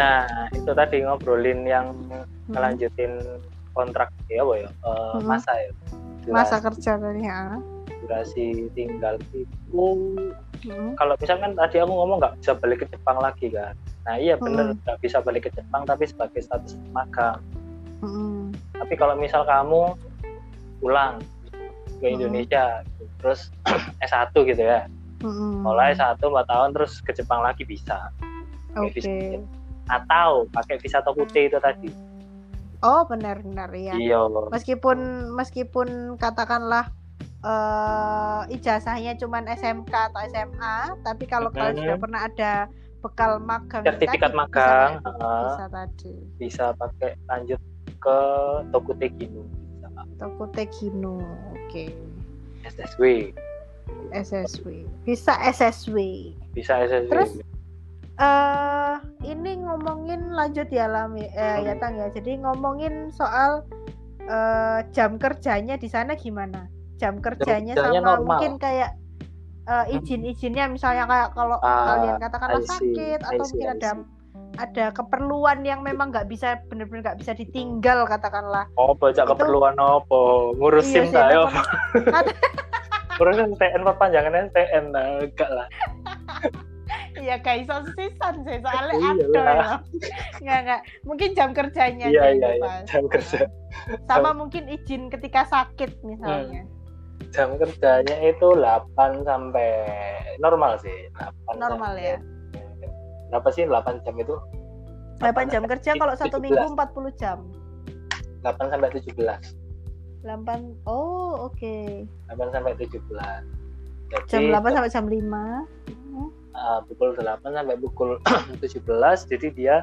Nah, itu tadi ngobrolin yang ngelanjutin kontrak ya, Boy. Masa ya. Durasi, masa kerja tadi ya. Durasi tinggal itu. Kalau misalkan tadi aku ngomong nggak bisa balik ke Jepang lagi kan. Nah, iya benar nggak bisa balik ke Jepang tapi sebagai status magang. Tapi kalau misal kamu pulang ke Indonesia terus S1 gitu ya. Mulai S1 4 tahun terus ke Jepang lagi bisa. Okay. Atau pakai visa Tokute itu tadi. Oh benar-benar ya. Iya. Meskipun katakanlah ijazahnya cuma SMK atau SMA, tapi kalau kalian sudah pernah ada bekal magang, sertifikat magang, bisa tadi. Bisa pakai lanjut ke Tokute Gino. Tokute Gino, oke. SSW. Bisa SSW. Terus ini ngomongin lanjut ya ya Tang ya. Jadi ngomongin soal jam kerjanya di sana gimana? Jam kerjanya sama normal. Mungkin kayak izin-izinnya misalnya kayak kalau kalian katakanlah sakit atau mungkin ada keperluan yang memang nggak bisa benar-benar nggak bisa ditinggal katakanlah. Oh, baca itu, keperluan apa? Ngurus SIM saya. Ngurus NTN perpanjangan NTN enggak lah. Iya kayak sosisan sih soalnya ada ya. Enggak. Mungkin jam kerjanya iya, jam kerja. Sama mungkin izin ketika sakit misalnya. Jam kerjanya itu 8 sampai normal sih. 8 normal sampai, ya. Berapa sih 8 jam itu? 8 jam kerja 17. Kalau 1 minggu 40 jam. 8 sampai 17. 8 oh oke. Okay. 8 sampai 17. Jadi, jam 8 sampai jam 5. Pukul 8 sampai pukul 17, jadi dia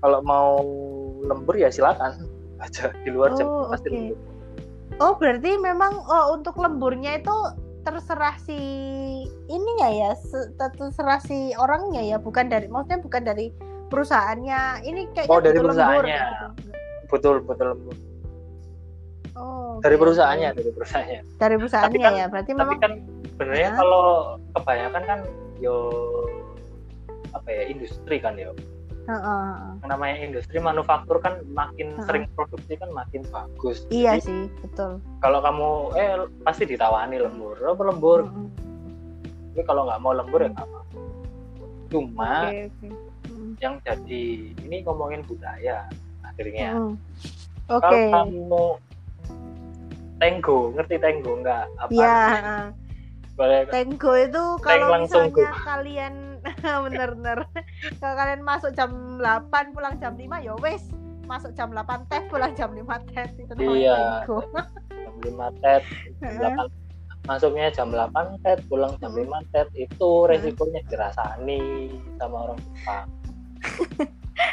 kalau mau lembur ya silakan aja di luar jam pasti lembur. Oh berarti memang untuk lemburnya itu terserah si ininya ya, terserah si orangnya ya, bukan dari perusahaannya. Ini kayaknya dari perusahaannya. Betul lembur. Oh, okay. Dari perusahaannya tapi kan, ya berarti memang kan sebenarnya kalau kebanyakan kan industri kan ya. Namanya industri manufaktur kan makin sering produksi kan makin bagus. Iya. Jadi, sih betul. Kalau kamu pasti ditawani lembur. Tapi kalau nggak mau lembur ya nggak apa. Cuma yang jadi ini ngomongin budaya akhirnya. Kalau kamu Tenggo, ngerti Tenggo enggak? Iya. Tenggo itu kalau misalnya kalian bener-bener kalau kalian masuk jam 8 pulang jam 5 ya wes, masuk jam 8 tet pulang jam 5 tet itu namanya Tenggo. Jam 5 tet, 8 masuknya jam 8 tet, pulang jam 5 tet itu resikonya dirasani sama orang Jepang.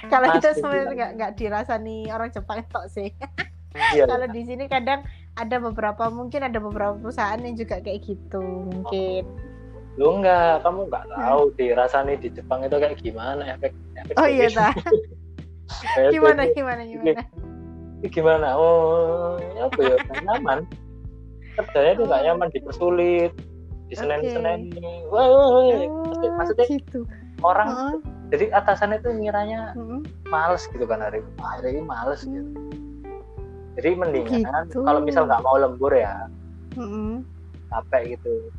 Kalau itu sebenarnya enggak dirasani orang Jepang tok sih. Iya, kalau di sini kadang ada beberapa perusahaan yang juga kayak gitu mungkin. Kamu nggak tahu dirasani di Jepang itu kayak gimana efek. Oh iya ta. Gimana? Gimana? Oh, apa ya? Nyaman. Kerjanya tuh nggak nyaman, dipersulit, disenen-senen. Maksudnya gitu. Orang jadi atasannya tuh ngiranya males gitu kan hari ini males gitu. Jadi mendingan kalau misal nggak mau lembur ya, capek gitu,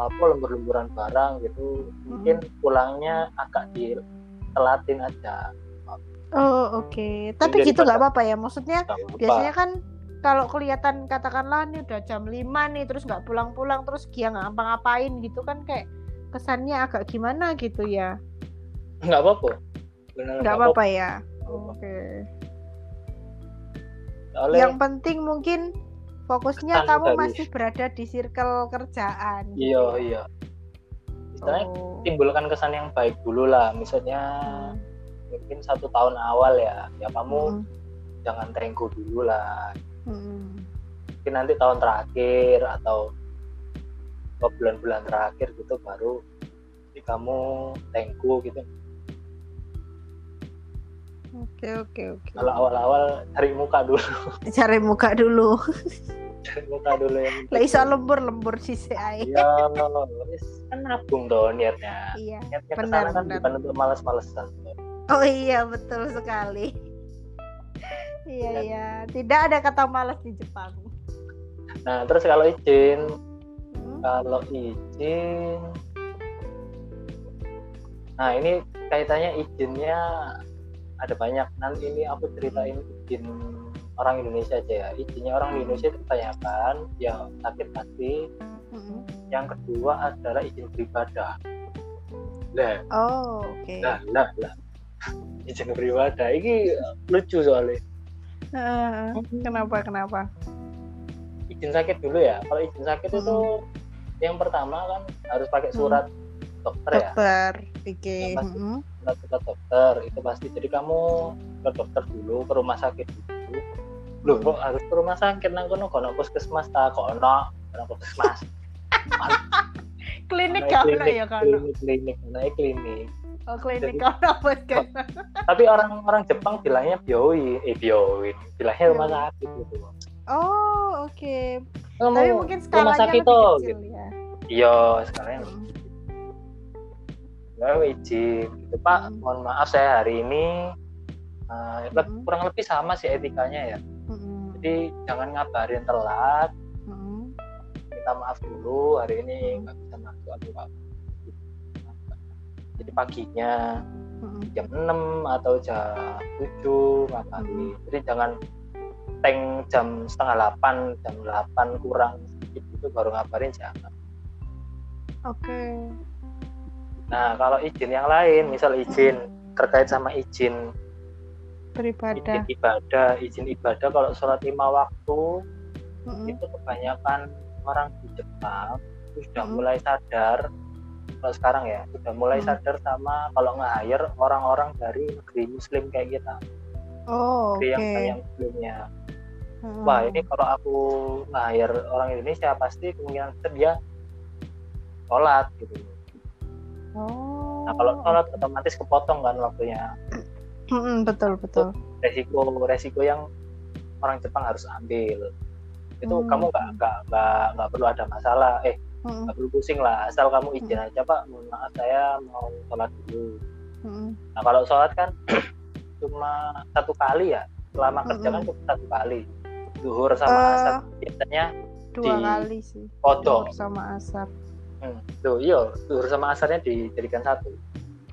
mau lembur-lemburan barang gitu, mungkin pulangnya agak ditelatin aja. Oh oke, okay. Tapi gitu nggak apa-apa ya, maksudnya biasanya kan kalau kelihatan katakanlah nih udah jam 5 nih terus nggak pulang-pulang terus dia nggak ngapa-ngapain gitu kan kayak kesannya agak gimana gitu ya. Nggak apa-apa. Nggak apa-apa ya. Oke. Yang penting mungkin fokusnya kamu tadi masih berada di circle kerjaan. Iya. Misalnya timbulkan kesan yang baik dulu lah. Misalnya mungkin 1 tahun awal ya, kamu jangan terenggu dulu lah. Mungkin nanti tahun terakhir atau bulan-bulan terakhir gitu baru kamu terenggu gitu. Oke. Kalau awal-awal cari muka dulu. buka dulu yang lah iso lembur sisi air. Ya kan nabung tuh niatnya. Iya, niatnya kesana kan bukan untuk malas-malesan. Oh iya, betul sekali. Iya ya. Iya, tidak ada kata malas di Jepang. Nah, terus kalau izin nah ini kaitannya izinnya ada banyak. Nanti ini aku ceritain izin orang Indonesia aja ya. Izinnya orang Indonesia itu ditanyakan ya sakit hati. Mm-hmm. Yang kedua adalah izin beribadah. Nah, oh oke. Okay. Nah izin beribadah ini lucu soalnya. Kenapa? Izin sakit dulu ya. Kalau izin sakit itu yang pertama kan harus pakai surat dokter ya. Oke. Surat dokter itu pasti. Jadi kamu ke dokter dulu, ke rumah sakit dulu. Loh, kok harus ke rumah sakit nang kono kono puskesmas ta kono, kono puskesmas. Klinik kono ya kono. Klinik. Oh, klinik kono puskesmas. Tapi orang-orang Jepang bilangnya bioin, bilangnya rumah sakit gitu. Oh, oke. Okay. Tapi mungkin skalanya lebih kecil gitu. Ya. Iya, skalanya wajib gitu, Pak. Mohon maaf saya hari ini kurang lebih sama sih etikanya ya. Jadi jangan ngabarin telat. Minta maaf dulu hari ini nggak bisa masuk atau apa. Jadi paginya jam 6 atau jam 7 ngapain. Jadi jangan teng jam 7:30, jam 8 kurang sedikit itu baru ngabarin jangan. Oke. Okay. Nah, kalau izin yang lain, misal izin terkait sama izin beribadah, izin ibadah kalau sholat 5 waktu itu kebanyakan orang di Jepang sudah mulai sadar kalau sekarang ya, sudah mulai sadar sama kalau nge-hire orang-orang dari negeri muslim kayak kita. Oh, oke. Okay. Yang muslimnya. Wah, ini kalau aku nge-hire orang Indonesia pasti kemungkinan besar dia sholat gitu. Oh. Nah kalau sholat otomatis kepotong kan waktunya. Betul. Resiko yang orang Jepang harus ambil. Itu kamu nggak perlu ada masalah. Nggak perlu pusing lah. Asal kamu izin aja Pak. Mohon maaf saya mau sholat dulu. Nah kalau sholat kan cuma satu kali ya. Selama kerja kan cuma satu kali. Zuhur sama asar biasanya dua kali sih. Zuhur sama asar. Tuh, iya, zuhur sama asarnya dijadikan satu.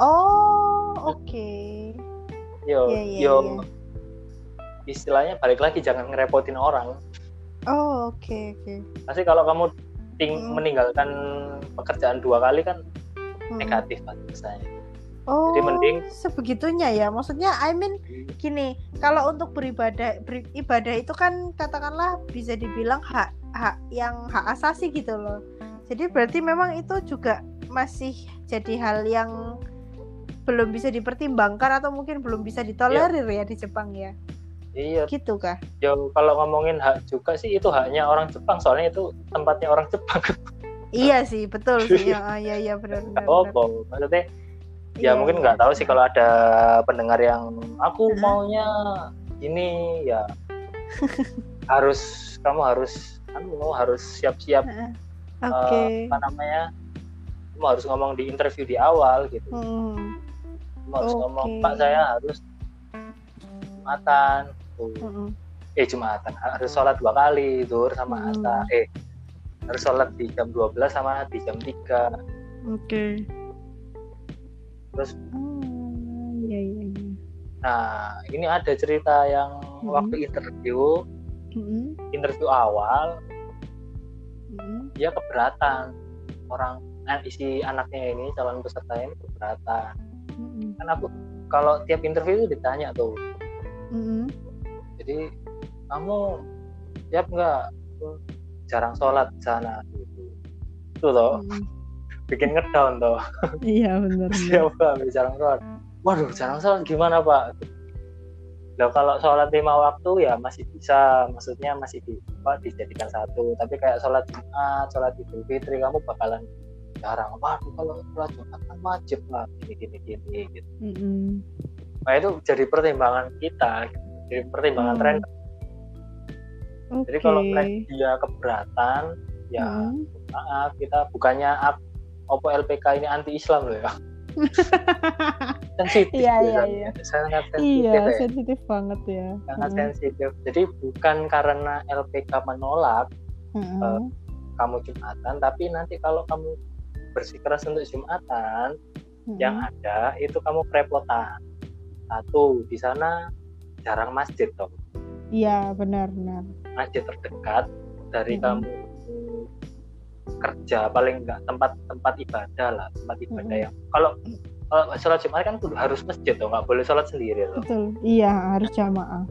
Oh, oke. Okay. Yo. Istilahnya balik lagi jangan ngerepotin orang. Oh, oke. Pasti kalau kamu meninggalkan pekerjaan 2 kali kan negatif biasanya. Oh. Jadi mending sebegitunya ya. Maksudnya gini, kalau untuk beribadah itu kan katakanlah bisa dibilang hak asasi gitu loh. Jadi berarti memang itu juga masih jadi hal yang belum bisa dipertimbangkan atau mungkin belum bisa ditolerir ya di Jepang ya. Iya. Gitu kah? Ya kalau ngomongin hak juga sih itu haknya orang Jepang soalnya itu tempatnya orang Jepang. Iya sih, betul sih. Iya benar. Oh, maksudnya ya mungkin nggak tahu sih kalau ada pendengar yang aku maunya ini ya kamu harus siap-siap. Okay. Kamu harus ngomong di interview di awal gitu. Kamu harus ngomong Pak saya harus Jumatan. Harus sholat 2 kali zuhur sama asar. Harus sholat di jam 12 sama di jam 3. Oke. Okay. Terus nah ini ada cerita yang waktu interview awal. Dia keberatan isi anaknya ini calon peserta ini keberatan. Kan aku kalau tiap interview itu ditanya tuh. Jadi kamu siap nggak jarang sholat di sana gitu. Itu loh bikin ngedown tuh. Iya benar. Siapa jarang sholat? Waduh jarang sholat gimana Pak? Loh kalau sholat 5 waktu ya masih bisa, maksudnya masih dijadikan satu. Tapi kayak sholat Jumat, sholat Idul Fitri kamu bakalan jarang. Waduh kalau sholat Jumat kan wajib lah gini gitu. Nah itu jadi pertimbangan kita, jadi pertimbangan tren. Okay. Jadi kalau dia keberatan, ya maaf, kita bukannya Oppo LPK ini anti Islam loh ya. Sensitif, iya. Sangat sensitif, iya, ya. Sensitif banget ya. Sangat sensitif. Jadi bukan karena LPK menolak kamu Jumatan, tapi nanti kalau kamu bersikeras untuk Jumatan, yang ada itu kamu kerepotan. Satu, di sana jarang masjid toh. Iya, benar. Masjid terdekat dari kamu kerja, paling enggak tempat ibadah lah, tempat ibadah yang kalau sholat Jumat kan harus masjid toh, nggak boleh sholat sendiri loh. Betul, iya, harus jamaah.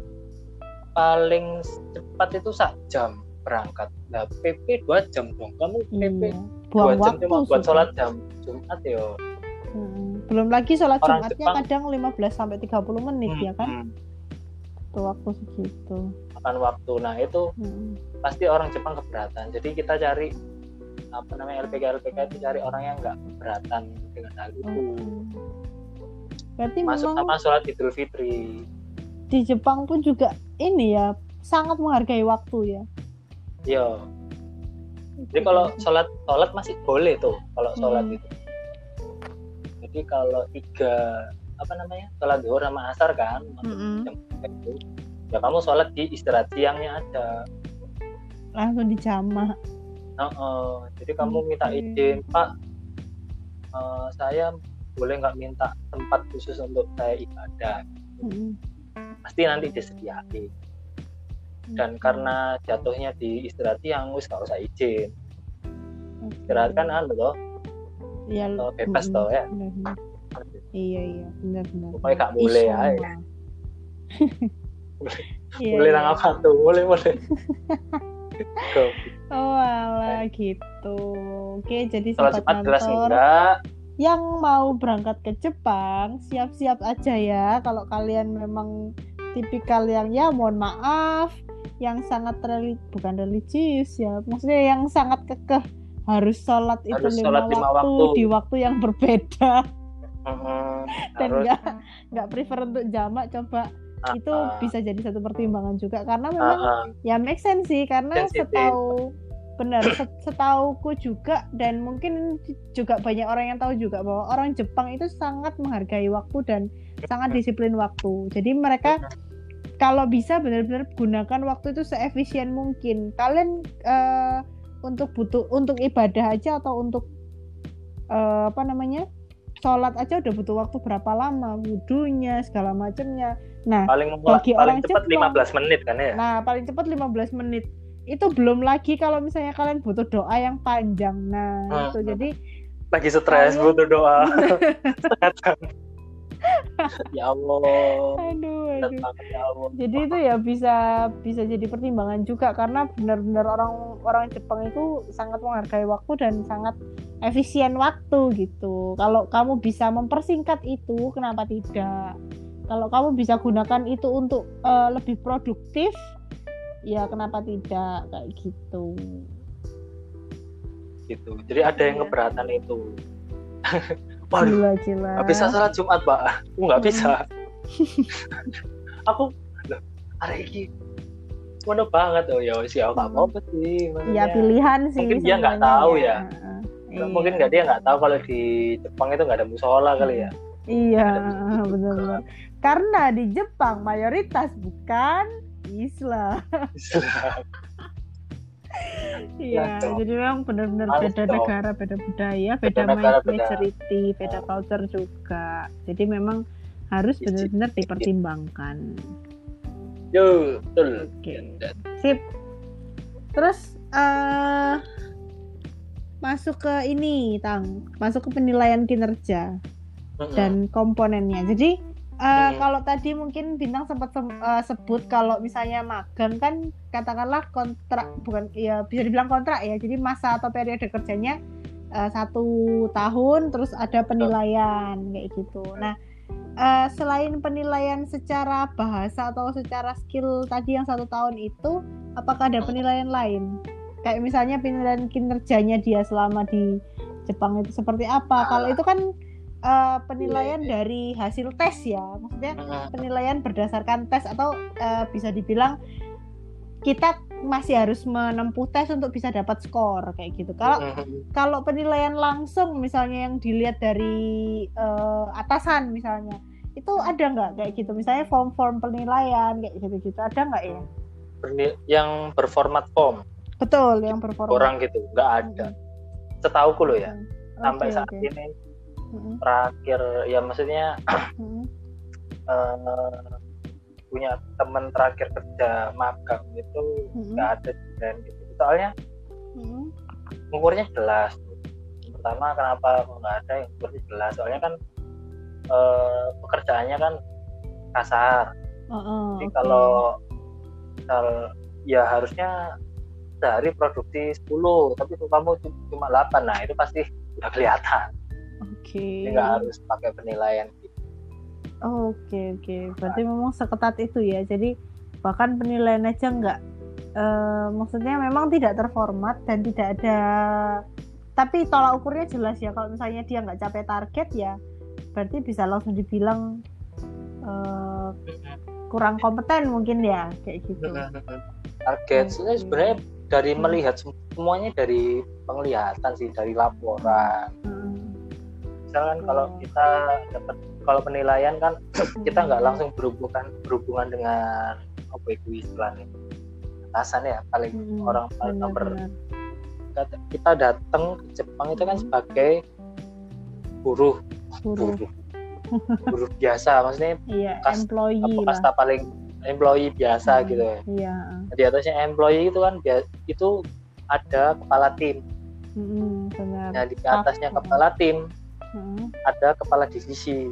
Paling cepat itu 1 jam berangkat. Nah, PP 2 jam dong. Kamu PP 2 jam cuma buat sholat Jumat yo. Belum lagi sholat Jumatnya kadang 15-30 menit ya kan, itu waktu segitu makan waktu. Nah itu pasti orang Jepang keberatan. Jadi kita cari apa namanya LPK itu, cari orang yang nggak keberatan dengan hal itu. Berarti masuk sama sholat Idul Fitri di Jepang pun juga ini ya, sangat menghargai waktu ya. Iya, jadi kalau sholat masih boleh tuh kalau sholat itu. Jadi kalau 3 sholat zuhur sama asar kan, itu, ya kamu sholat di istirahat siangnya aja. Langsung dijamah. Jadi kamu minta izin, Pak, saya boleh nggak minta tempat khusus untuk saya ibadah? Pasti nanti disediain. Dan karena jatuhnya di istirahat siang, nggak usah izin. Istirahat kan loh. Ya, bebas toh ya. Benar. Iya, benar. Pokoknya gak boleh ya. Boleh nang apa tuh? Boleh. Oh alah gitu. Oke, jadi sobat kantor yang mau berangkat ke Jepang, siap-siap aja ya. Kalau kalian memang tipikal yang ya mohon maaf, yang sangat bukan religius ya, maksudnya yang sangat kekeh harus sholat itu lima waktu di waktu yang berbeda dan nggak prefer untuk jamak, coba itu bisa jadi satu pertimbangan juga, karena memang ya make sense sih, karena setauku juga, dan mungkin juga banyak orang yang tahu juga bahwa orang Jepang itu sangat menghargai waktu dan sangat disiplin waktu. Jadi mereka kalau bisa benar-benar gunakan waktu itu seefisien mungkin. Kalian untuk ibadah aja atau untuk sholat aja udah butuh waktu berapa lama, wudunya segala macamnya. Nah, paling cepat 15 menit kan ya. Nah, paling cepat 15 menit. Itu belum lagi kalau misalnya kalian butuh doa yang panjang. Nah, itu jadi lagi stres butuh doa. Ya Allah. Aduh. Jadi itu ya bisa jadi pertimbangan juga, karena benar-benar orang Jepang itu sangat menghargai waktu dan sangat efisien waktu gitu. Kalau kamu bisa mempersingkat itu, kenapa tidak? Kalau kamu bisa gunakan itu untuk lebih produktif, ya kenapa tidak, kayak gitu. Gitu. Jadi ada yang keberatan itu. Gila. Gak bisa sholat Jumat, Pak. Aku gak bisa. Aku, hari ini mana banget. Oh ya, siapa mau sih? Ya pilihan sih. Mungkin dia gak tahu ya. Iya. Mungkin dia gak tahu kalau di Jepang itu gak ada musola kali ya. Iya, benar. Karena di Jepang mayoritas bukan Islam. Iya, jadi memang benar-benar beda negara, beda budaya, beda majority, beda culture juga. Jadi memang harus benar-benar dipertimbangkan. Yo, betul. Okay. Sip. Terus masuk ke penilaian kinerja dan komponennya. Jadi kalau tadi mungkin Bintang sempat sebut kalau misalnya magang kan katakanlah kontrak, bukan ya bisa dibilang kontrak ya, jadi masa atau periode kerjanya 1 tahun terus ada penilaian kayak gitu. Nah selain penilaian secara bahasa atau secara skill tadi yang 1 tahun itu, apakah ada penilaian lain? Kayak misalnya penilaian kinerjanya dia selama di Jepang itu seperti apa? Kalau itu kan penilaian dari hasil tes ya, maksudnya penilaian berdasarkan tes atau bisa dibilang kita masih harus menempuh tes untuk bisa dapat skor kayak gitu. Kalau penilaian langsung misalnya yang dilihat dari atasan misalnya, itu ada nggak kayak gitu? Misalnya form-form penilaian kayak gitu-gitu ada nggak ya? Yang berformat form. Betul, yang berformat. Orang gitu nggak ada. Setauku loh ya. Sampai saat ini terakhir ya maksudnya punya teman terakhir kerja magang itu nggak ada dan gitu. Soalnya ngukurnya jelas. Pertama kenapa nggak ada yang ngukurnya jelas? Soalnya kan pekerjaannya kan kasar. Jadi kalau ya harusnya sehari produksi 10 tapi kalau kamu cuma 8, nah itu pasti udah kelihatan. Oke. Jadi nggak harus pakai penilaian. Oke. Berarti memang seketat itu ya. Jadi bahkan penilaian aja nggak, maksudnya memang tidak terformat dan tidak ada. Tapi tolak ukurnya jelas ya. Kalau misalnya dia nggak capai target ya, berarti bisa langsung dibilang kurang kompeten mungkin ya kayak gitu. Target sebenarnya dari melihat semuanya dari penglihatan sih, dari laporan. Misalkan kalau kita dapat, kalau penilaian kan kita nggak langsung berhubungan dengan apa itu istilahnya atasan ya, paling orang paling nomor. Kita datang ke Jepang itu kan sebagai buruh biasa, maksudnya kasta paling employee biasa gitu ya. Di atasnya employee itu kan itu ada kepala tim. Nah di atasnya kepala tim ada kepala divisi.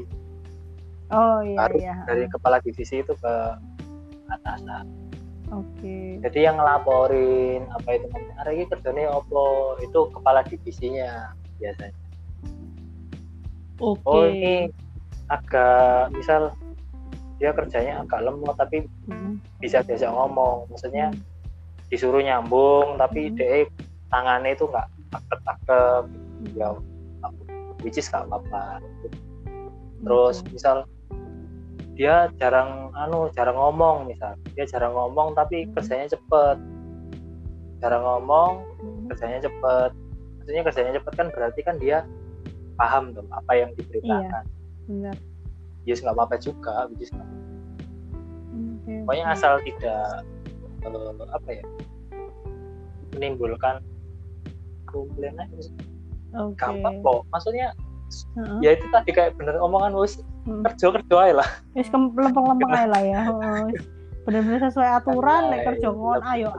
Dari kepala divisi itu ke atasan. Jadi yang ngelaporin apa itu namanya, hari ini kerjanya oplo, itu kepala divisinya biasanya. Oh ini agak misal dia kerjanya agak lemot tapi bisa diajak ngomong, maksudnya disuruh nyambung tapi dia tangannya itu nggak takep-takep, ya which is nggak apa-apa. Terus misal dia jarang ngomong tapi kerjanya cepet, maksudnya kerjanya cepet kan berarti kan dia paham dong apa yang diberitakan. Benar. Yes nggak apa-apa juga, which is nggak apa-apa. Pokoknya asal tidak menimbulkan komplain aja. Gampang kok, maksudnya ya itu tadi kayak bener omongan wis kerja aja lah, wis lempeng-lempeng aja lah ya, bener-bener sesuai aturan lek kerja ngono ayo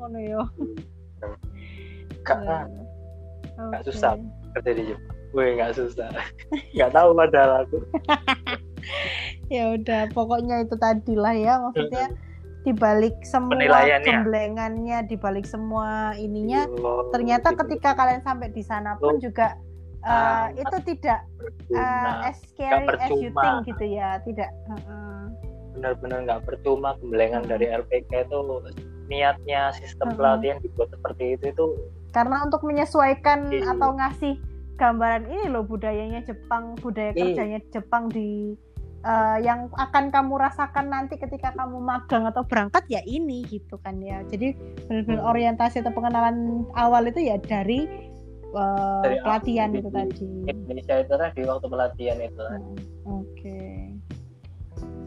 ngono yo gak susah kerja di Jepang, gak susah, gak tahu padahal aku. Ya udah pokoknya itu tadi lah ya, maksudnya dibalik semua kemblengannya, dibalik semua ininya, ternyata ketika kalian sampai di sana pun juga itu tidak as scary as you think gitu ya, tidak. Benar-benar nggak percuma kemblengan dari RPK itu, niatnya sistem pelatihan dibuat seperti itu karena untuk menyesuaikan atau ngasih gambaran ini loh budayanya Jepang, budaya kerjanya Jepang di yang akan kamu rasakan nanti ketika kamu magang atau berangkat ya ini gitu kan ya. Jadi benar-benar orientasi atau pengenalan awal itu ya dari pelatihan itu tadi. Indonesia itu tadi waktu pelatihan itu tadi.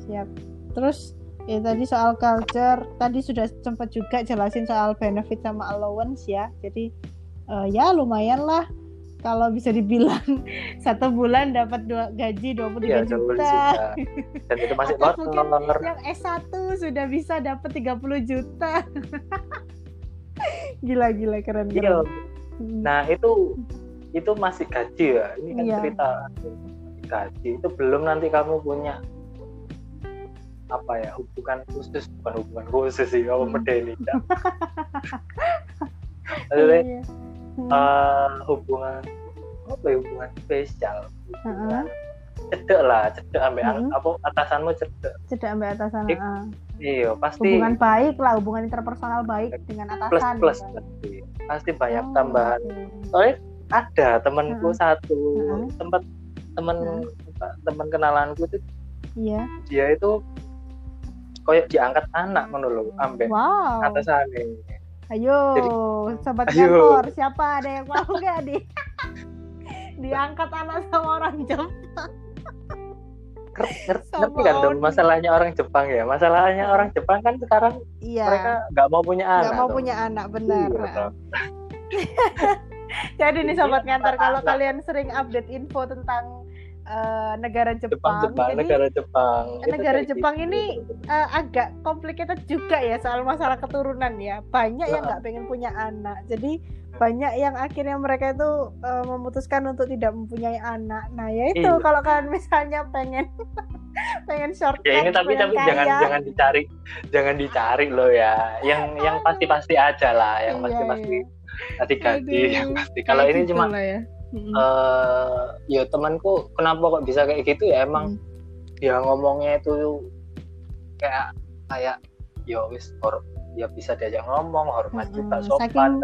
Siap. Terus ya tadi soal culture, tadi sudah sempat juga jelasin soal benefit sama allowance ya. Jadi ya lumayan lah. Kalau bisa dibilang 1 bulan dapat 2 gaji 23 juta. Dan itu masih nomor. Yang S1 sudah bisa dapat 30 juta. Gila keren. Nah, itu masih gaji ya. Ini kan cerita gaji. Itu belum nanti kamu punya bukan hubungan khusus sih kalau medeni. Jadi hubungan spesial, cedek ambil atasanmu cedek ambil atasan. Iya pasti hubungan baik lah, hubungan interpersonal baik dengan atasan plus pasti banyak tambahan. Soalnya ada temanku satu tempat teman kenalanku itu dia itu koyo diangkat anak ngono lho ambek atasane. Ayo, jadi, sobat kantor, siapa ada yang mau enggak di diangkat anak sama orang Jepang? Ngerti kan dong masalahnya orang Jepang ya. Masalahnya orang Jepang kan sekarang iya, mereka enggak mau punya anak. Enggak mau punya anak, benar. Iya, jadi nih sobat kantor, kalau kalian sering update info tentang negara Jepang, jadi negara Jepang, ini agak complicated juga ya soal masalah keturunan ya. Banyak yang nggak pengen punya anak, jadi banyak yang akhirnya mereka itu memutuskan untuk tidak mempunyai anak. Nah ya itu kalau kalian misalnya pengen shortcut, ya ini tapi kaya, jangan dicari loh ya. Yang pasti aja lah, yang pasti ganti yang pasti. Kalau ini cuma ya temanku kenapa kok bisa kayak gitu ya emang ya ngomongnya itu kayak ya wis ya bisa diajak ngomong hormat juga sopan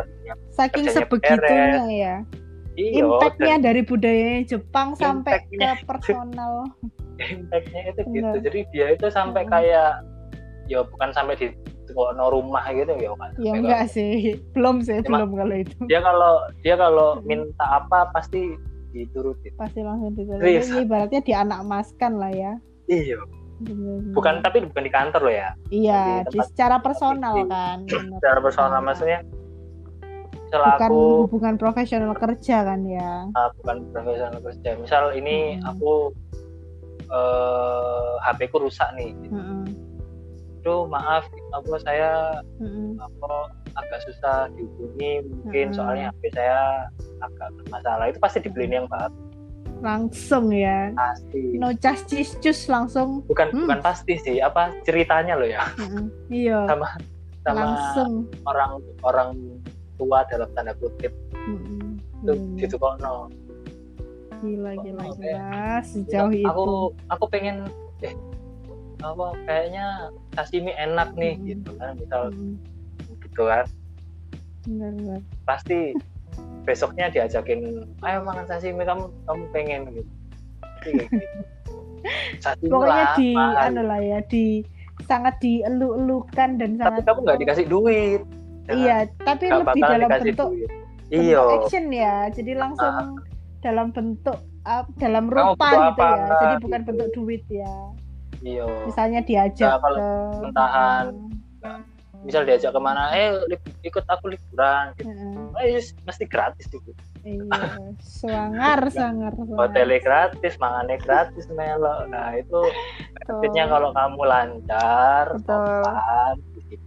saking sebegitunya ya impact-nya dari budaya Jepang sampai ke personal impact-nya itu gitu jadi dia itu sampai kayak ya bukan sampai di kono rumah gitu ya kan. Ya enggak sih. Belum kalau itu. Dia kalau minta apa pasti diturutin. Pasti langsung diturutin. Ini ibaratnya dianakmaskan lah ya. Iya. Bukan tapi bukan di kantor loh ya. Iya, di secara personal kan. Secara personal maksudnya selaku bukan profesional kerja kan ya. Bukan profesional kerja. Misal ini aku HP-ku rusak nih. Gitu. Aduh maaf saya agak susah dihubungi mungkin soalnya HP saya agak bermasalah itu pasti dibeliin yang baru langsung ya pasti no cus langsung bukan pasti sih apa ceritanya loh ya iya sama langsung orang tua dalam tanda kutip itu gitu kok no gila sejauh itu aku pengen kayaknya sashimi enak nih gitu kan misal gitu kan benar. Pasti besoknya diajakin ayo makan sashimi kamu pengen gitu pokoknya di sangat dieluk-elukan dan sangat tapi kamu nggak dikasih duit iya tapi lebih dalam bentuk action ya jadi langsung dalam rupa gitu ya jadi bukan bentuk duit ya. Iya. Misalnya diajak misal diajak kemana, ikut aku liburan, gitu. Mesti gratis gitu. Iya, sangar. Hotelnya gratis, makannya gratis, melo. Nah itu artinya kalau kamu lancar, sopan,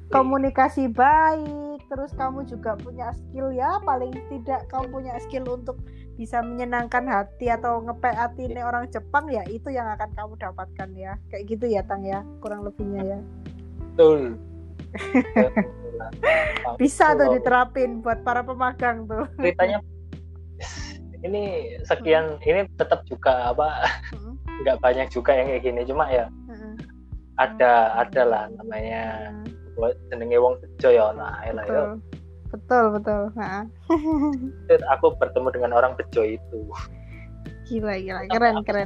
komunikasi baik, terus kamu juga punya skill ya, paling tidak kamu punya skill untuk bisa menyenangkan hati atau ngepek hati orang Jepang ya itu yang akan kamu dapatkan ya kayak gitu ya Tang ya kurang lebihnya ya betul bisa tuh diterapin buat para pemagang tuh ceritanya ini sekian ini tetap juga nggak banyak juga yang kayak gini cuma ya ada lah namanya jenenge wong tejo ya nah lah ya betul aku bertemu dengan orang bejo itu gila keren aku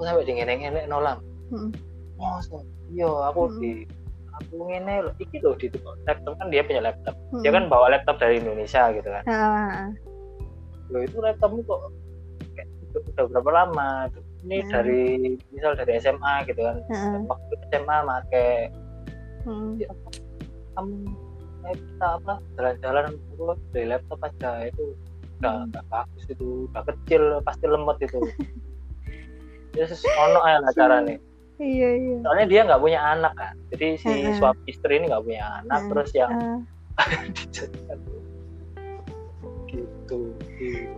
sampai di ngenek nolam aku ngenek loh iki loh di laptop kan dia punya laptop dia kan bawa laptop dari Indonesia gitu kan loh itu laptopmu kok udah berapa lama ini dari SMA gitu kan waktu SMA make ya, kita jalan-jalan dulu dari laptop aja itu nggak bagus itu nggak kecil pasti lemot itu jadi sesono aja lah caranya iya soalnya dia nggak punya anak kan jadi si suami istri ini nggak punya anak terus yang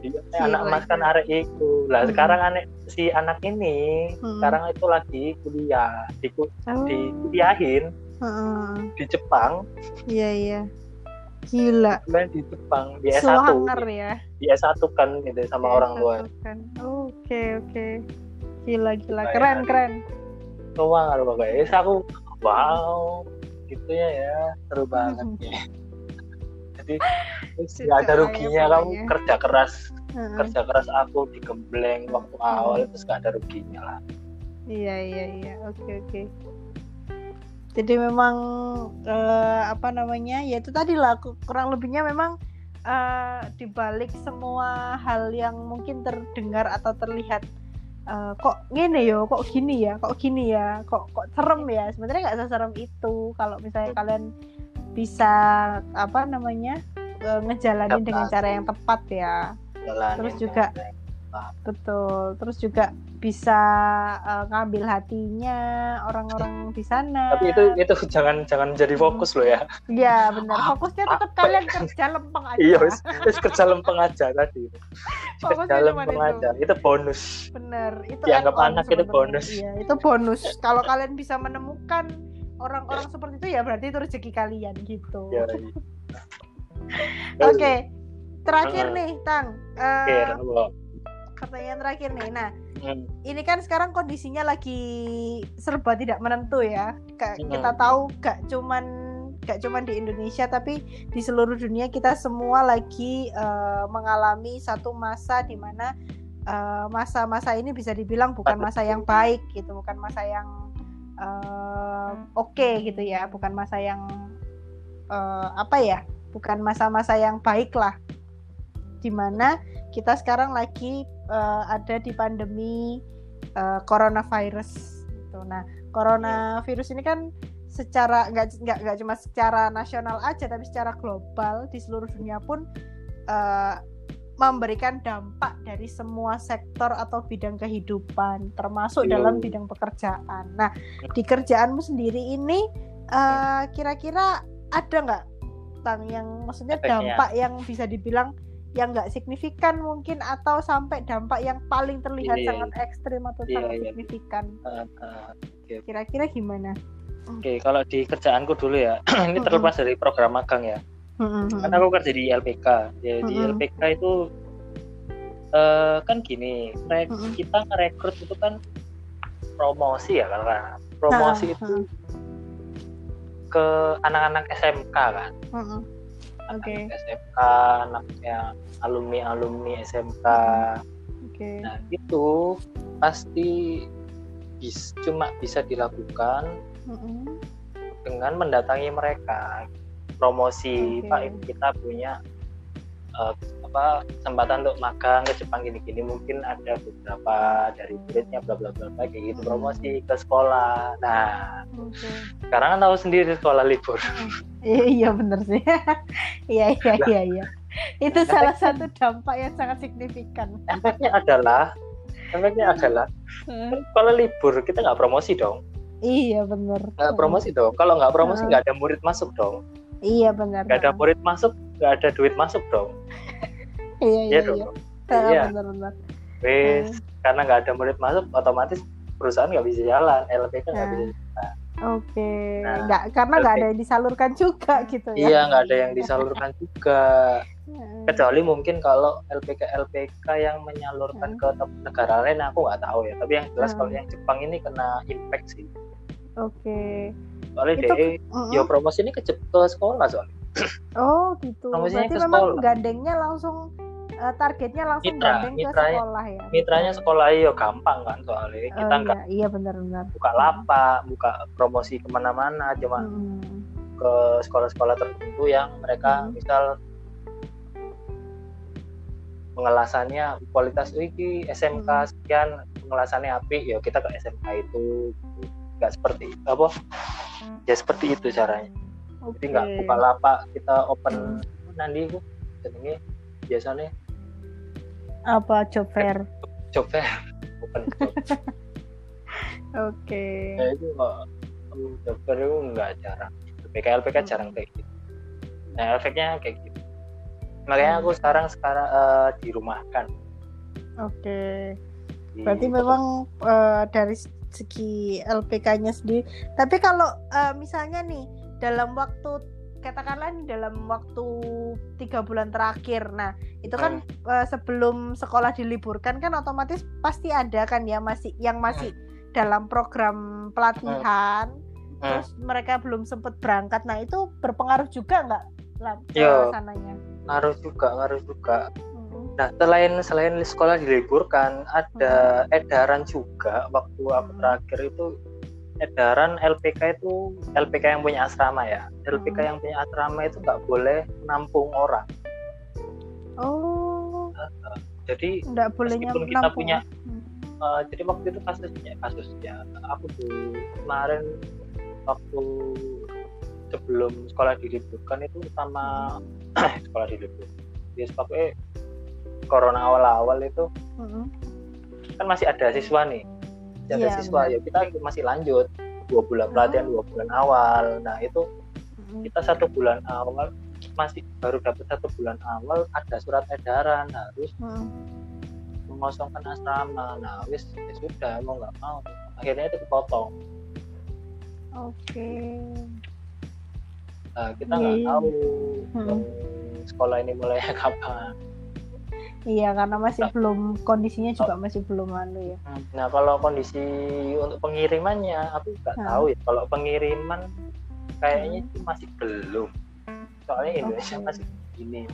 gitu anak mas kan arek iku lah sekarang si anak ini sekarang itu lagi kuliah dikuliahin di Jepang. Iya. Gila. Main di Jepang di S1. Selanger ya. Di S1 kan gitu sama orang tua. Oke. Gila. Keren. Selanger banget ya. Aku wow. Gitu ya. Seru banget ya. Jadi enggak ada ruginya kamu kerja keras. Kerja keras aku digembleng waktu awal terus enggak ada ruginya lah. Iya. Oke. Jadi memang ya itu tadi lah, kurang lebihnya memang dibalik semua hal yang mungkin terdengar atau terlihat, kok ngene yo, kok gini ya, kok serem ya. Sebenarnya nggak seserem itu kalau misalnya kalian bisa ngejalanin dengan cara yang tepat ya. Terus juga betul, terus juga bisa ngambil hatinya orang-orang di sana. Tapi itu jangan jadi fokus loh ya. Iya benar, fokusnya tetap kalian kerja lempeng aja. Iya, kerja lempeng aja tadi. Fokusnya lempeng aja, itu bonus. Benar, itu dianggap anak sebenernya. Itu bonus. Iya, itu bonus. Kalau kalian bisa menemukan orang-orang seperti itu ya berarti itu rezeki kalian gitu. Iya. Oke. Terakhir nih, Tang. Pertanyaan terakhir nih. Nah, ini kan sekarang kondisinya lagi serba tidak menentu ya. Kita tahu gak cuman di Indonesia tapi di seluruh dunia kita semua lagi mengalami satu masa di mana masa-masa ini bisa dibilang bukan masa yang baik gitu, bukan masa yang oke gitu ya, bukan masa yang bukan masa-masa yang baik lah. Di mana kita sekarang lagi ada di pandemi coronavirus gitu. Nah, coronavirus ini kan secara nggak cuma secara nasional aja tapi secara global di seluruh dunia pun memberikan dampak dari semua sektor atau bidang kehidupan termasuk dalam bidang pekerjaan. Nah, di kerjaanmu sendiri ini kira-kira ada nggak Tang yang maksudnya dampak yang bisa dibilang yang nggak signifikan mungkin atau sampai dampak yang paling terlihat sangat ekstrim atau sangat signifikan. Kira-kira gimana? Oke, kalau di kerjaanku dulu ya, ini terlepas dari program magang ya. Karena aku kerja di LPK, ya, di LPK itu kan gini, kita ngerekrut itu kan promosi ya, karena promosi itu ke anak-anak SMK kan. Anak SMK, anaknya alumni SMK. Nah itu pasti cuma bisa dilakukan dengan mendatangi mereka, promosi. Pak, kita punya kesempatan untuk magang ke Jepang gini-gini, mungkin ada beberapa dari muridnya bla bla bla kayak gitu, promosi ke sekolah. Nah, sekarang kan tahu sendiri sekolah libur. Iya benar sih. Iya. Itu salah satu dampak yang sangat signifikan. Dampaknya adalah kalau libur kita nggak promosi dong. Iya benar. Nggak promosi dong. Kalau nggak promosi nggak ada murid masuk dong. Iya benar. Nggak ada murid masuk, nggak ada duit masuk dong. Iya. Benar-benar. Karena nggak ada murid masuk, otomatis perusahaan nggak bisa jalan, LPK nggak bisa jalan. Oke. Nggak, karena nggak ada yang disalurkan juga gitu ya. Iya, nggak ada yang disalurkan juga. Kecuali mungkin kalau LPK yang menyalurkan ke negara lain, aku nggak tahu ya. Tapi yang jelas kalau yang Jepang ini kena impact sih. Oke. Soalnya dia promosi ini ke sekolah soalnya. Oh gitu. Berarti memang gandengnya langsung targetnya langsung gandeng ke sekolah ya. Mitranya sekolah ya gampang kan soalnya kita nggak. Iya benar-benar. Buka lapak, buka promosi kemana-mana, cuma ke sekolah-sekolah tertentu yang mereka misal pengelasannya kualitas ini SMK sekian pengelasannya apik, ya kita ke SMK itu nggak seperti apa? Ya seperti itu caranya. Jadi nggak buka lapak, kita open nanti itu jadinya biasanya apa job fair open job. Ya itu job fair itu nggak jarang, LPK jarang kayak gitu. Nah efeknya kayak gitu, makanya aku sekarang dirumahkan. Berarti memang dari segi LPK-nya sendiri. Tapi kalau misalnya nih dalam waktu, katakanlah dalam waktu 3 bulan terakhir, nah itu kan sebelum sekolah diliburkan kan otomatis pasti ada kan ya masih dalam program pelatihan, terus mereka belum sempat berangkat. Nah itu berpengaruh juga nggak pelaksananya? Ngaruh juga. Nah selain sekolah diliburkan, ada edaran juga waktu aku terakhir itu edaran LPK itu, LPK yang punya asrama ya. LPK yang punya asrama itu nggak boleh menampung orang. Oh. Jadi nggak bolehnya menampung. Kita punya, jadi waktu itu kasusnya aku tuh kemarin waktu sebelum sekolah diliburkan itu sama sekolah diliburkan. Dia sebabnya corona awal-awal itu kan masih ada siswa nih. Ada siswa ya, kita masih lanjut 2 bulan pelatihan, 2 bulan awal. Nah itu kita 1 bulan awal masih baru dapat 1 bulan awal ada surat edaran harus mengosongkan asrama. Nah wis ya sudah, mau nggak mau akhirnya itu dipotong. Oke. Nah, kita nggak tahu sekolah ini mulai kapan. Iya, karena masih belum, kondisinya juga masih belum anu ya. Nah, kalau kondisi untuk pengirimannya aku nggak tahu ya. Kalau pengiriman kayaknya itu masih belum. Soalnya Indonesia masih begini.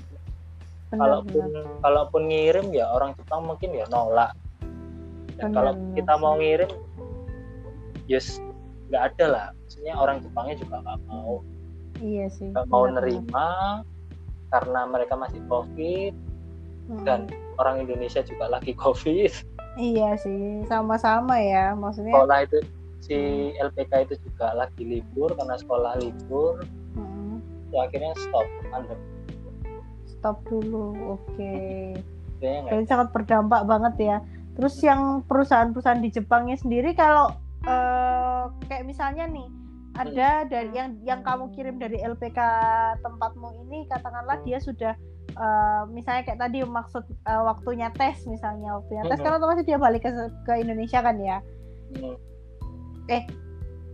Kalaupun ngirim ya orang Jepang mungkin ya nolak. Dan kalau kita mau ngirim yes, nggak ada lah. Maksudnya orang Jepangnya juga nggak mau. Iya sih. Nggak mau nerima karena mereka masih COVID. Dan orang Indonesia juga lagi COVID. Iya sih, sama-sama ya maksudnya. Sekolah itu si LPK itu juga lagi libur karena sekolah libur. Ya akhirnya stop, stop dulu, oke. Jadi sangat berdampak banget ya. Terus yang perusahaan-perusahaan di Jepangnya sendiri kalau kayak misalnya nih ada dari yang kamu kirim dari LPK tempatmu ini, katakanlah dia sudah misalnya kayak tadi maksud waktunya tes, misalnya waktunya tes kan otomatis dia balik ke Indonesia kan ya.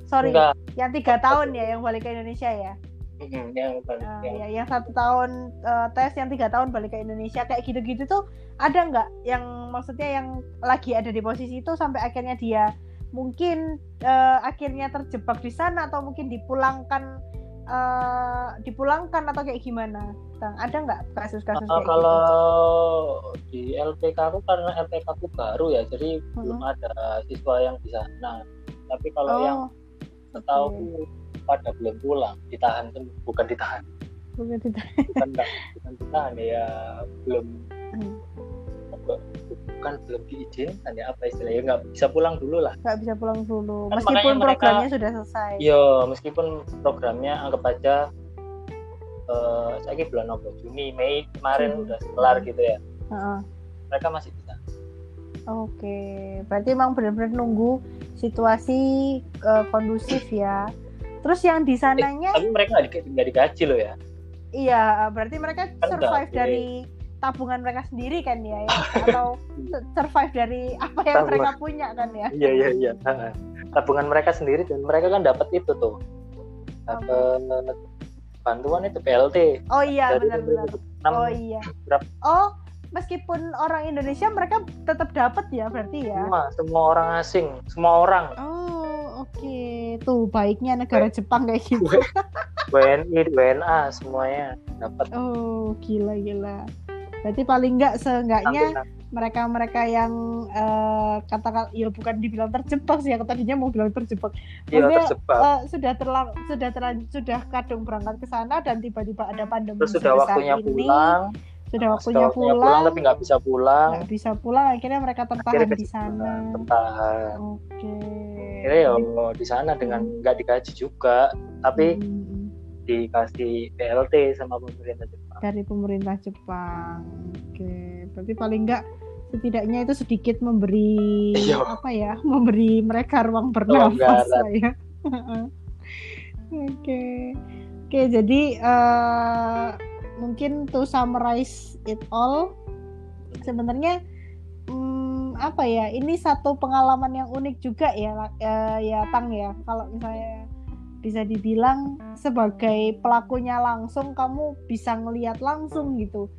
Enggak. Yang 3 tahun ya yang balik ke Indonesia ya. Ya, yang 1 tahun tes, yang 3 tahun balik ke Indonesia, kayak gitu-gitu tuh ada nggak yang maksudnya yang lagi ada di posisi itu sampai akhirnya dia mungkin akhirnya terjebak di sana atau mungkin dipulangkan atau kayak gimana? Ada nggak kasus-kasus kayak kalau gitu? Di LPK aku karena LPK aku baru ya, jadi belum ada siswa yang di sana. Tapi kalau yang setahu pada belum pulang, ditahan bukan ditahan. Bukan ditahan ya, belum belum diizinkan ya, apa istilahnya, nggak bisa pulang dulu lah. Nggak bisa pulang dulu kan, meskipun programnya sudah selesai. Iya, meskipun programnya anggap aja saya bulan November, Juni, Mei kemarin udah kelar gitu ya. Mereka masih bisa. Oke, berarti emang benar-benar nunggu situasi kondusif ya. Terus yang di sananya tapi mereka nggak digaji loh ya. Iya, berarti mereka kan survive dari tabungan mereka sendiri kan ya, atau survive dari apa yang mereka punya kan ya. Iya. Tabungan mereka sendiri, dan mereka kan dapat itu tuh, dapat bantuan itu PLT. Oh iya, benar-benar. Oh iya. Oh, meskipun orang Indonesia mereka tetap dapat ya berarti ya. Semua orang asing, semua orang. Oh, oke. Tuh baiknya negara Jepang kayak gitu. WNI, WNA semuanya dapat. Oh, gila. Berarti paling enggak seenggaknya mereka-mereka yang katakan ya, bukan dibilang terjebak sih, aku tadinya mau bilang terjebak. Maksudnya sudah kadung berangkat ke sana dan tiba-tiba ada pandemi. Terus sudah waktunya pulang. Sudah waktunya pulang tapi nggak bisa pulang. Nggak bisa pulang, akhirnya mereka tertahan di sana. Tertahan. Oke. Akhirnya ya di sana dengan nggak digaji juga, tapi dikasih PLT sama pemerintah Jepang. Dari pemerintah Jepang. Oke, berarti paling enggak setidaknya itu sedikit memberi memberi mereka ruang bernafas lah ya. Oke, jadi mungkin to summarize it all, sebenarnya ini satu pengalaman yang unik juga ya, Tang ya, kalau misalnya bisa dibilang sebagai pelakunya langsung, kamu bisa ngelihat langsung gitu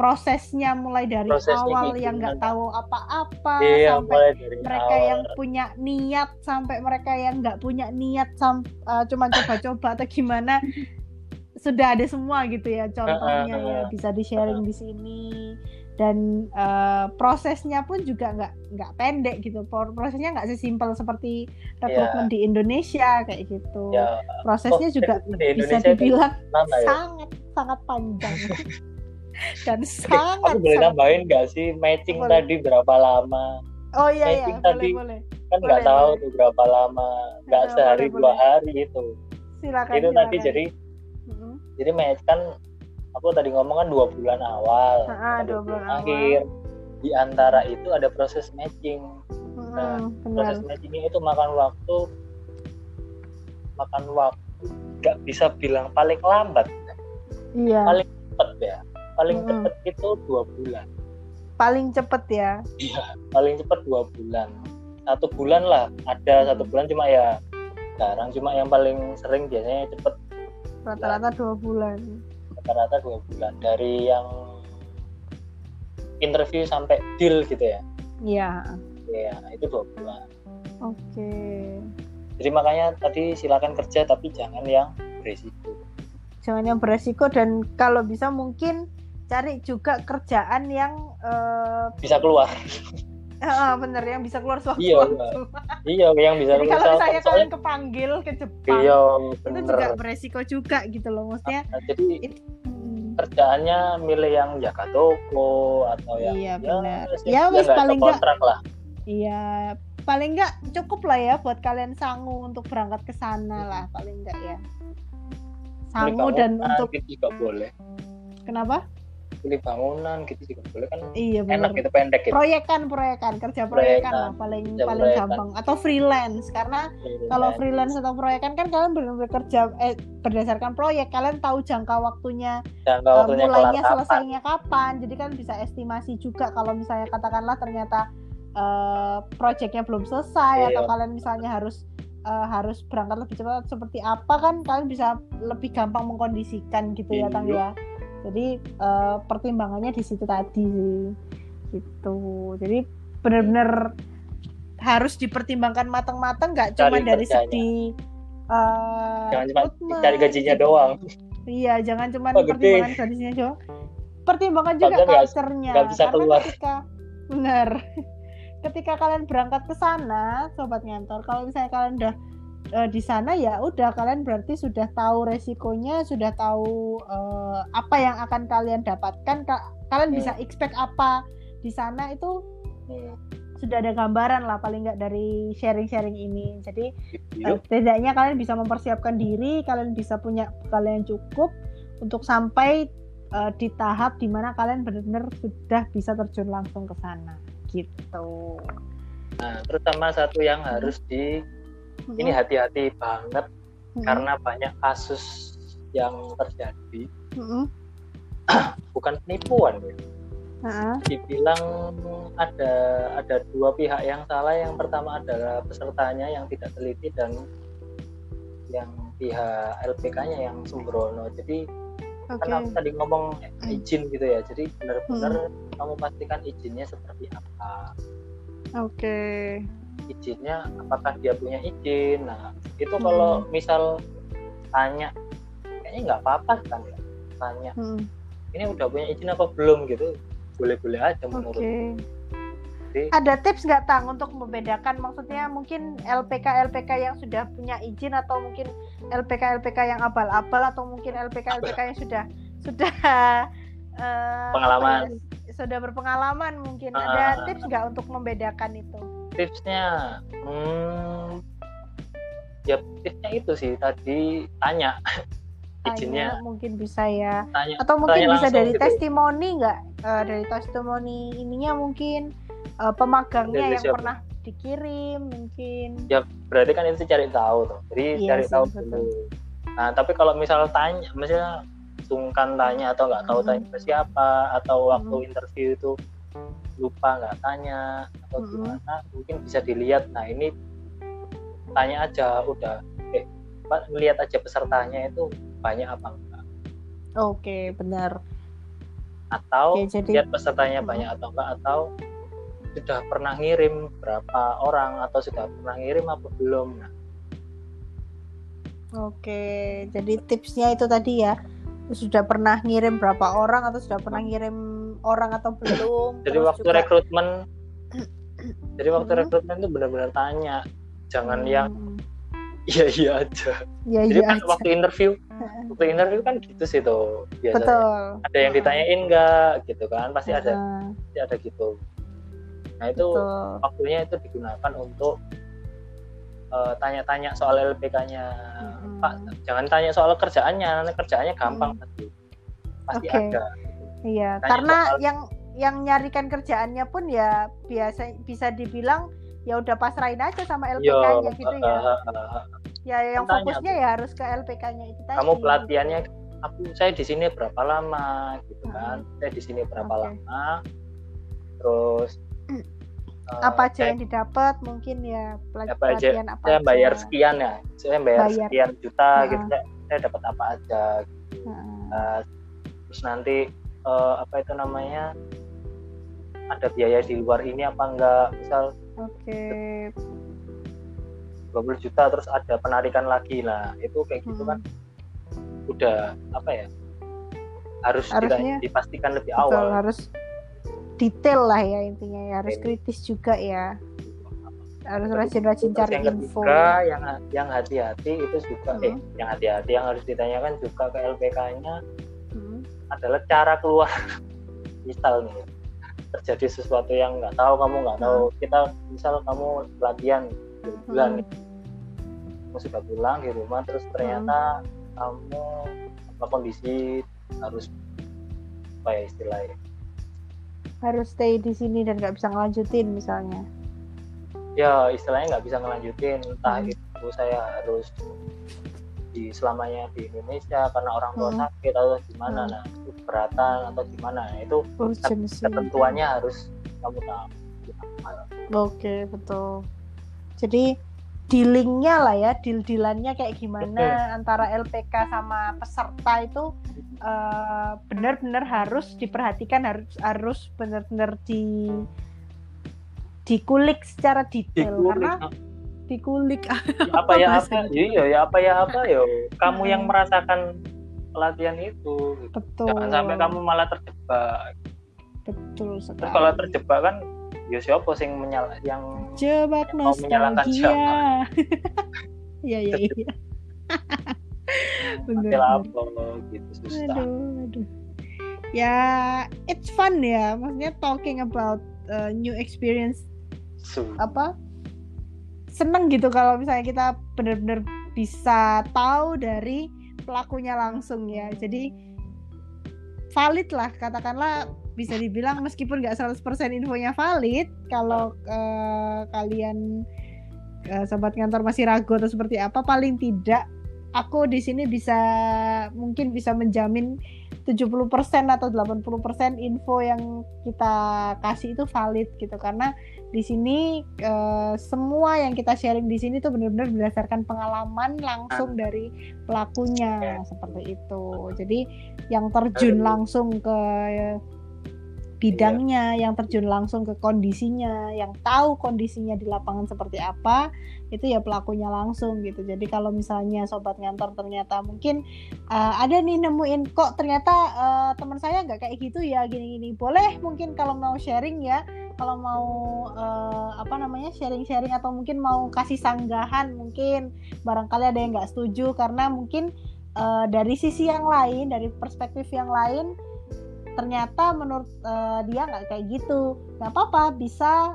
prosesnya, mulai dari prosesnya awal gitu, yang nggak tahu apa-apa sampai mereka awal yang punya niat, sampai mereka yang nggak punya niat cuma coba-coba atau gimana. Sudah ada semua gitu ya contohnya ya, bisa di sharing di sini. dan prosesnya pun juga nggak pendek gitu, prosesnya nggak sesimpel seperti rekrutmen di Indonesia kayak gitu. Prosesnya juga bisa dibilang sangat panjang dan sangat. Aku boleh nambahin nggak sih matching boleh. Tadi berapa lama? Oh iya matching tadi boleh. Kan nggak tahu tuh berapa lama, nggak sehari dua hari itu. Silakan. Itu tadi jadi match kan. Aku tadi ngomong kan 2 bulan awal, 2 bulan akhir. Di antara itu ada proses matching. Nah, proses matchingnya itu makan waktu nggak bisa bilang paling lambat. Iya. Paling cepat ya. Paling cepat itu 2 bulan. Paling cepat ya. Iya, paling cepat 2 bulan. 1 bulan lah, ada 1 bulan cuma ya sekarang cuma yang paling sering biasanya cepat. Rata-rata 2 bulan. Rata-rata 2 bulan dari yang interview sampai deal gitu ya. Iya. Iya, itu 2 bulan. Oke. Jadi makanya tadi silakan kerja tapi jangan yang beresiko. Jangan yang beresiko dan kalau bisa mungkin cari juga kerjaan yang bisa keluar. Bener, yang bisa keluar suatu. Iya, yang bisa keluar. Jadi kalau misalnya kalian kepanggil ke Jepang, itu juga beresiko juga gitu loh, maksudnya. Jadi kerjaannya milih yang jaga toko atau yang paling enggak kontrak lah. Iya, paling enggak cukup lah ya buat kalian sanggup untuk berangkat ke sana lah, paling enggak ya. Sanggup dan untuk juga boleh. Kenapa? Pilih bangunan gitu juga boleh kan. Iya, enak gitu, pendek gitu. Proyekan, kerja proyekan lah paling gampang atau freelance karena kalau freelance atau proyekan kan kalian benar-benar kerja berdasarkan proyek, kalian tahu jangka waktunya, mulainya selesainya kapan. Jadi kan bisa estimasi juga kalau misalnya katakanlah ternyata proyeknya belum selesai atau kalian misalnya harus berangkat lebih cepat seperti apa kan kalian bisa lebih gampang mengkondisikan gitu ya Tang ya. Jadi pertimbangannya di situ tadi gitu. Jadi benar-benar harus dipertimbangkan matang-matang, nggak cuma dari segi cari gajinya doang. Iya, jangan cuma pertimbangan gajinya doang. Pertimbangan juga culture-nya. Karena ketika kalian berangkat ke sana, sobat ngantor, kalau misalnya kalian udah di sana ya udah, kalian berarti sudah tahu resikonya, sudah tahu apa yang akan kalian dapatkan, kalian bisa expect apa di sana itu sudah ada gambaran lah paling nggak dari sharing-sharing ini. Jadi setidaknya kalian bisa mempersiapkan diri, kalian bisa punya kalian cukup untuk sampai di tahap dimana kalian benar-benar sudah bisa terjun langsung ke sana gitu. Nah, terus sama satu yang harus di ini hati-hati banget karena banyak kasus yang terjadi bukan penipuan ya. Dibilang ada dua pihak yang salah. Yang pertama adalah pesertanya yang tidak teliti dan yang pihak LPK-nya yang sembrono. Jadi karena aku tadi ngomong izin gitu ya. Jadi benar-benar kamu pastikan izinnya seperti apa. Izinnya apakah dia punya izin. Nah itu kalau misal tanya kayaknya nggak apa-apa kan ya, tanya ini udah punya izin apa belum gitu, boleh-boleh aja menurut. Jadi, ada tips nggak Tang untuk membedakan, maksudnya mungkin LPK yang sudah punya izin atau mungkin LPK yang abal-abal atau mungkin LPK yang sudah pengalaman, sudah berpengalaman mungkin ada tips nggak untuk membedakan itu? Tipsnya, tipsnya itu sih tadi tanya izinnya. Mungkin bisa ya. Tanya, atau mungkin bisa dari gitu. Testimoni nggak? Dari testimoni ininya mungkin pemagangnya yang pernah dikirim mungkin. Ya berarti kan itu cari tahu tuh. Jadi cari tahu dulu. Nah tapi kalau misal tanya, misalnya sungkan tanya atau nggak tahu tanya ke siapa atau waktu interview itu lupa nggak tanya atau gimana, mungkin bisa dilihat. Nah ini tanya aja udah, lihat aja pesertanya itu banyak apa enggak. Benar. Atau lihat pesertanya banyak atau enggak, atau sudah pernah ngirim berapa orang atau sudah pernah ngirim apa belum. Nah. Jadi tipsnya itu tadi ya, sudah pernah ngirim berapa orang atau sudah pernah ngirim orang atau belum. Jadi waktu juga... rekrutmen jadi waktu rekrutmen itu benar-benar tanya, jangan yang iya aja. Ya, jadi iya kan aja. Waktu interview kan gitu sih tuh biasanya. Betul. Ada yang ditanyain enggak gitu kan, pasti ada, pasti ada gitu. Nah itu betul. Waktunya itu digunakan untuk tanya-tanya soal LPK-nya, Pak. Jangan tanya soal kerjaannya, nanti kerjaannya gampang pasti ada. Iya, tanya karena soal... yang nyarikan kerjaannya pun ya biasa bisa dibilang ya udah pasrahin aja sama LPK-nya gitu ya. Ya yang tanya, fokusnya ya harus ke LPK-nya itu tadi. Kamu pelatihannya, saya di sini berapa lama gitu kan? Saya di sini berapa lama? Terus apa aja yang didapat mungkin ya pelatihan apa aja. Saya bayar sekian ya, saya bayar sekian juta gitu, saya dapat apa aja gitu. Terus nanti apa itu namanya, ada biaya di luar ini apa enggak, misal 20 juta terus ada penarikan lagi lah, itu kayak gitu kan udah apa ya, harusnya dipastikan lebih awal, harus detail lah ya, intinya ya harus kritis juga ya, harus rajin-rajin cari info. Yang hati-hati itu juga yang hati-hati yang harus ditanyakan juga ke LPK-nya adalah cara keluar. Misal nih terjadi sesuatu yang nggak tahu, kamu nggak tahu, kita misal kamu pelatihan bulan nih, kamu sudah pulang di rumah terus ternyata kamu apa kondisi harus apa ya istilahnya, harus stay di sini dan nggak bisa ngelanjutin misalnya. Ya istilahnya nggak bisa ngelanjutin, entah itu saya harus di selamanya di Indonesia karena orang tua sakit atau gimana, nah itu keberatan atau gimana, itu ketentuannya harus kamu tahu. Betul. Jadi dealingnya lah ya, deal-dealannya kayak gimana antara LPK sama peserta itu benar-benar harus diperhatikan, harus benar-benar dikulik secara detail, karena dikulik apa ya kamu yang merasakan pelatihan itu gitu. Betul. Jangan sampai kamu malah terjebak. Betul sekali. Terus kalau terjebak kan ya siapa sih yang jebak mau menyalahkan siapa? Iya. Bener. Gitu susah. Aduh. Ya, it's fun ya. Maksudnya talking about new experience. Seneng gitu kalau misalnya kita benar-benar bisa tahu dari pelakunya langsung ya. Jadi valid lah, katakanlah bisa dibilang meskipun nggak 100% infonya valid, kalau kalian sobat kantor masih ragu atau seperti apa, paling tidak aku di sini bisa mungkin bisa menjamin 70% atau 80% info yang kita kasih itu valid gitu, karena di sini semua yang kita sharing di sini tuh benar-benar berdasarkan pengalaman langsung dari pelakunya seperti itu. Jadi yang terjun langsung ke bidangnya, yang terjun langsung ke kondisinya, yang tahu kondisinya di lapangan seperti apa, itu ya pelakunya langsung gitu. Jadi kalau misalnya sobat ngantor ternyata mungkin ada nih nemuin kok ternyata teman saya nggak kayak gitu ya, gini-gini, boleh mungkin kalau mau sharing ya, kalau mau sharing-sharing atau mungkin mau kasih sanggahan, mungkin barangkali ada yang nggak setuju karena mungkin dari sisi yang lain, dari perspektif yang lain ternyata menurut dia nggak kayak gitu, nggak apa-apa, bisa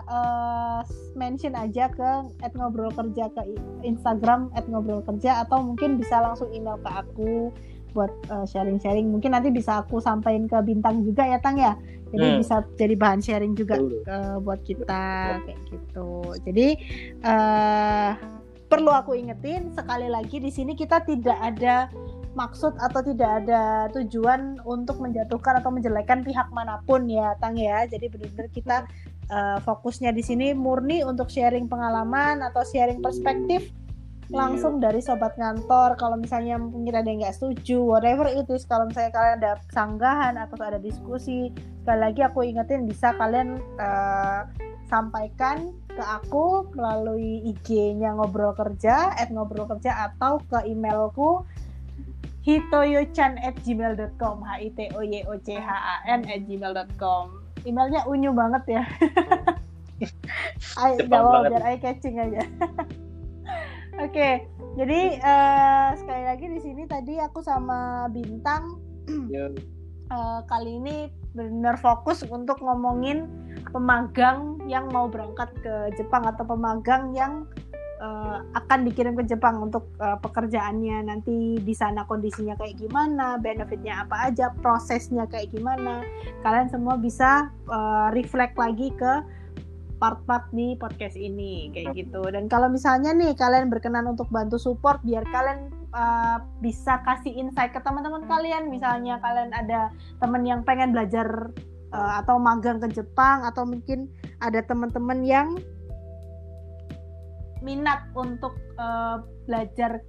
mention aja ke @ngobrolkerja, ke Instagram @ngobrolkerja, atau mungkin bisa langsung email ke aku buat sharing-sharing. Mungkin nanti bisa aku sampaikan ke Bintang juga ya Tang ya, jadi bisa jadi bahan sharing juga buat kita kayak gitu. Jadi perlu aku ingetin sekali lagi, di sini kita tidak ada maksud atau tidak ada tujuan untuk menjatuhkan atau menjelekkan pihak manapun ya Tang ya. Jadi benar-benar kita fokusnya di sini murni untuk sharing pengalaman atau sharing perspektif langsung dari sobat ngantor. Kalau misalnya mungkin ada yang nggak setuju, whatever it is, kalau misalnya kalian ada sanggahan atau ada diskusi, sekali lagi aku ingetin bisa kalian sampaikan ke aku melalui IG-nya Ngobrol Kerja @ngobrolkerja atau ke emailku hitoyochan@gmail.com, hitoyochan@gmail.com. Emailnya unyu banget ya. Jawab biar eye catching aja. Oke, jadi sekali lagi di sini tadi aku sama Bintang kali ini benar fokus untuk ngomongin pemagang yang mau berangkat ke Jepang atau pemagang yang akan dikirim ke Jepang untuk pekerjaannya nanti di sana, kondisinya kayak gimana, benefitnya apa aja, prosesnya kayak gimana. Kalian semua bisa reflect lagi ke part-part di podcast ini kayak gitu. Dan kalau misalnya nih kalian berkenan untuk bantu support biar kalian bisa kasih insight ke teman-teman kalian, misalnya kalian ada teman yang pengen belajar atau magang ke Jepang, atau mungkin ada teman-teman yang minat untuk belajar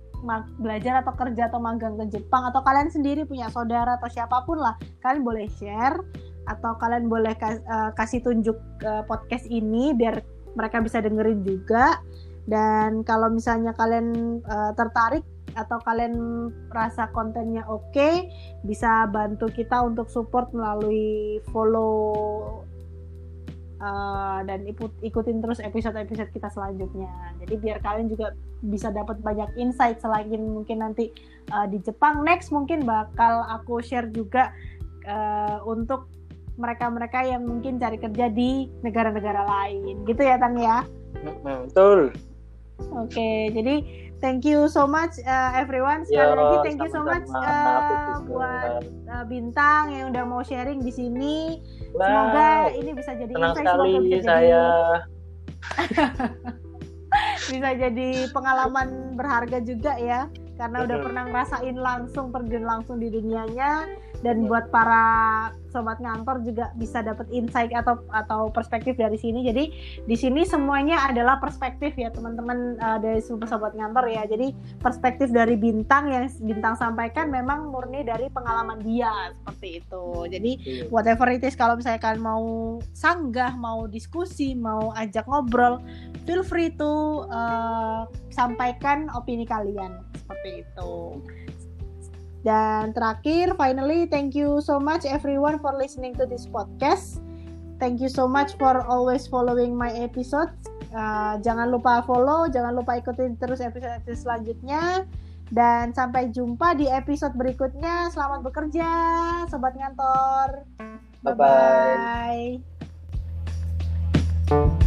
atau kerja atau magang ke Jepang, atau kalian sendiri punya saudara atau siapapun lah, kalian boleh share atau kalian boleh kasih tunjuk podcast ini biar mereka bisa dengerin juga. Dan kalau misalnya kalian tertarik atau kalian rasa kontennya oke, bisa bantu kita untuk support melalui follow dan ikutin terus episode-episode kita selanjutnya. Jadi biar kalian juga bisa dapat banyak insight selain mungkin nanti di Jepang. Next mungkin bakal aku share juga untuk mereka-mereka yang mungkin cari kerja di negara-negara lain, gitu ya Tang ya? Betul. Oke, jadi thank you so much everyone. Sekali lagi thank you so much buat Bintang yang udah mau sharing di sini. Semoga ini bisa jadi insight, semoga bisa saya bisa jadi pengalaman berharga juga ya, karena udah pernah ngerasain langsung, terjun langsung di dunianya. Dan buat para sobat ngantor juga bisa dapat insight atau perspektif dari sini. Jadi di sini semuanya adalah perspektif ya teman-teman dari sobat ngantor ya. Jadi perspektif dari Bintang yang Bintang sampaikan memang murni dari pengalaman dia seperti itu. Jadi whatever it is, kalau misalnya kalian mau sanggah, mau diskusi, mau ajak ngobrol, feel free to sampaikan opini kalian seperti itu. Dan terakhir, finally, thank you so much everyone for listening to this podcast. Thank you so much for always following my episode. Jangan lupa follow, jangan lupa ikutin terus episode selanjutnya. Dan sampai jumpa di episode berikutnya. Selamat bekerja, sobat ngantor. Bye-bye.